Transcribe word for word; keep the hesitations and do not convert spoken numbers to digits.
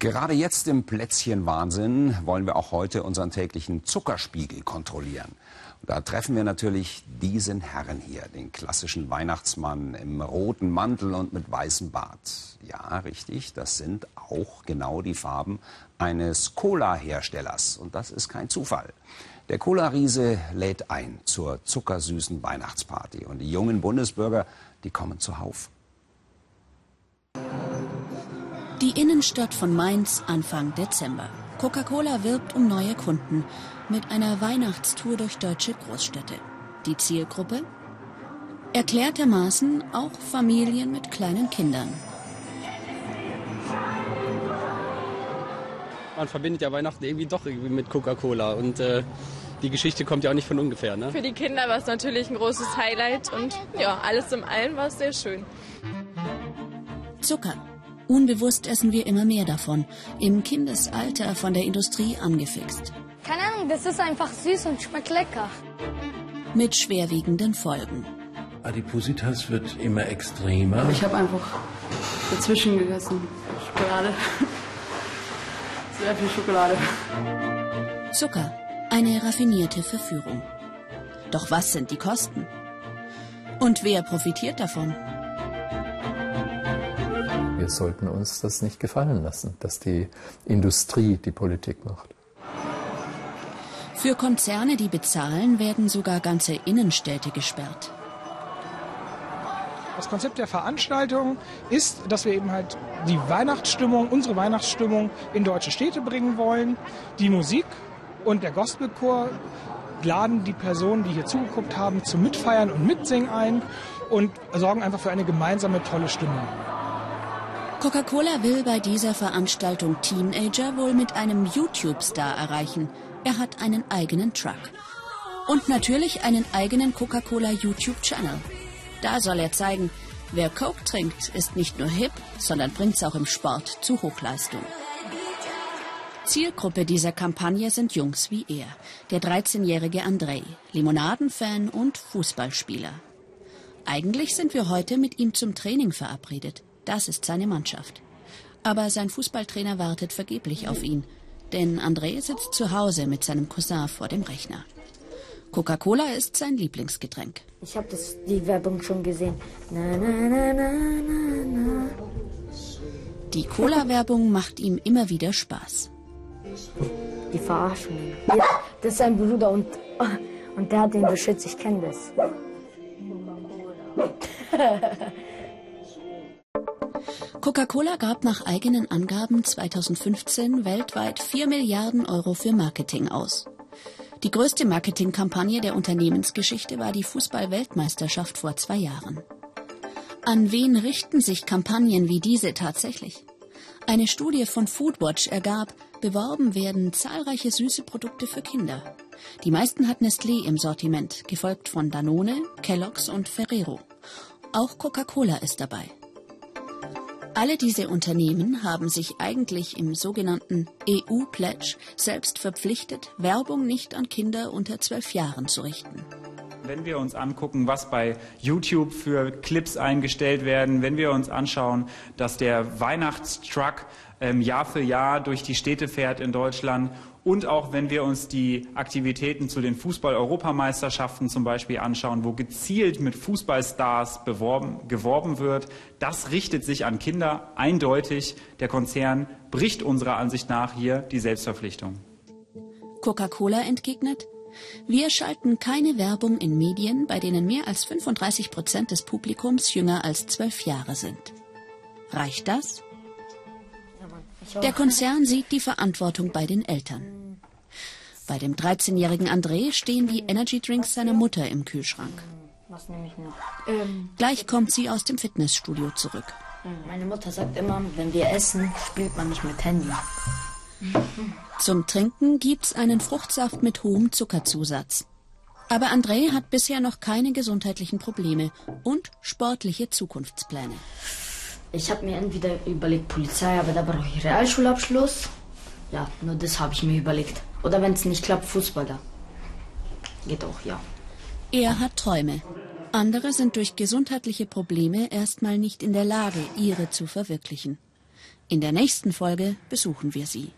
Gerade jetzt im Plätzchenwahnsinn wollen wir auch heute unseren täglichen Zuckerspiegel kontrollieren. Und da treffen wir natürlich diesen Herrn hier, den klassischen Weihnachtsmann im roten Mantel und mit weißem Bart. Ja, richtig, das sind auch genau die Farben eines Cola-Herstellers. Und das ist kein Zufall. Der Cola-Riese lädt ein zur zuckersüßen Weihnachtsparty. Und die jungen Bundesbürger, die kommen zuhauf. Die Innenstadt von Mainz Anfang Dezember. Coca-Cola wirbt um neue Kunden mit einer Weihnachtstour durch deutsche Großstädte. Die Zielgruppe? Erklärtermaßen auch Familien mit kleinen Kindern. Man verbindet ja Weihnachten irgendwie doch irgendwie mit Coca-Cola und äh, die Geschichte kommt ja auch nicht von ungefähr. Ne? Für die Kinder war es natürlich ein großes Highlight und ja, alles in allem war es sehr schön. Zucker. Unbewusst essen wir immer mehr davon, im Kindesalter von der Industrie angefixt. Keine Ahnung, das ist einfach süß und schmeckt lecker. Mit schwerwiegenden Folgen. Adipositas wird immer extremer. Ich habe einfach dazwischen gegessen. Schokolade. Sehr viel Schokolade. Zucker, eine raffinierte Verführung. Doch was sind die Kosten? Und wer profitiert davon? Wir sollten uns das nicht gefallen lassen, dass die Industrie die Politik macht. Für Konzerne, die bezahlen, werden sogar ganze Innenstädte gesperrt. Das Konzept der Veranstaltung ist, dass wir eben halt die Weihnachtsstimmung, unsere Weihnachtsstimmung in deutsche Städte bringen wollen. Die Musik und der Gospelchor laden die Personen, die hier zugeguckt haben, zum Mitfeiern und Mitsingen ein und sorgen einfach für eine gemeinsame tolle Stimmung. Coca-Cola will bei dieser Veranstaltung Teenager wohl mit einem YouTube-Star erreichen. Er hat einen eigenen Truck. Und natürlich einen eigenen Coca-Cola-YouTube-Channel. Da soll er zeigen, wer Coke trinkt, ist nicht nur hip, sondern bringt's auch im Sport zu Hochleistung. Zielgruppe dieser Kampagne sind Jungs wie er, der dreizehnjährige Andrei, Limonadenfan und Fußballspieler. Eigentlich sind wir heute mit ihm zum Training verabredet. Das ist seine Mannschaft. Aber sein Fußballtrainer wartet vergeblich auf ihn. Denn André sitzt zu Hause mit seinem Cousin vor dem Rechner. Coca-Cola ist sein Lieblingsgetränk. Ich habe die Werbung schon gesehen. Na, na, na, na, na. Die Cola-Werbung macht ihm immer wieder Spaß. Die verarschen ihn. Ja, das ist sein Bruder und, und der hat ihn beschützt. Ich kenne das. Coca-Cola gab nach eigenen Angaben zweitausendfünfzehn weltweit vier Milliarden Euro für Marketing aus. Die größte Marketingkampagne der Unternehmensgeschichte war die Fußball-Weltmeisterschaft vor zwei Jahren. An wen richten sich Kampagnen wie diese tatsächlich? Eine Studie von Foodwatch ergab, beworben werden zahlreiche süße Produkte für Kinder. Die meisten hat Nestlé im Sortiment, gefolgt von Danone, Kellogg's und Ferrero. Auch Coca-Cola ist dabei. Alle diese Unternehmen haben sich eigentlich im sogenannten E U-Pledge selbst verpflichtet, Werbung nicht an Kinder unter zwölf Jahren zu richten. Wenn wir uns angucken, was bei YouTube für Clips eingestellt werden, wenn wir uns anschauen, dass der Weihnachtstruck ähm, Jahr für Jahr durch die Städte fährt in Deutschland und auch wenn wir uns die Aktivitäten zu den Fußball-Europameisterschaften zum Beispiel anschauen, wo gezielt mit Fußballstars beworben, geworben wird, das richtet sich an Kinder eindeutig. Der Konzern bricht unserer Ansicht nach hier die Selbstverpflichtung. Coca-Cola entgegnet: Wir schalten keine Werbung in Medien, bei denen mehr als fünfunddreißig Prozent des Publikums jünger als zwölf Jahre sind. Reicht das? Der Konzern sieht die Verantwortung bei den Eltern. Bei dem dreizehnjährigen André stehen die Energydrinks seiner Mutter im Kühlschrank. Was nehme ich noch? Ähm, Gleich kommt sie aus dem Fitnessstudio zurück. Meine Mutter sagt immer, wenn wir essen, spielt man nicht mit Handy. Zum Trinken gibt's einen Fruchtsaft mit hohem Zuckerzusatz. Aber André hat bisher noch keine gesundheitlichen Probleme und sportliche Zukunftspläne. Ich habe mir entweder überlegt Polizei, aber da brauche ich Realschulabschluss. Ja, nur das habe ich mir überlegt. Oder wenn es nicht klappt, Fußballer. Geht auch, ja. Er hat Träume. Andere sind durch gesundheitliche Probleme erstmal nicht in der Lage, ihre zu verwirklichen. In der nächsten Folge besuchen wir Sie.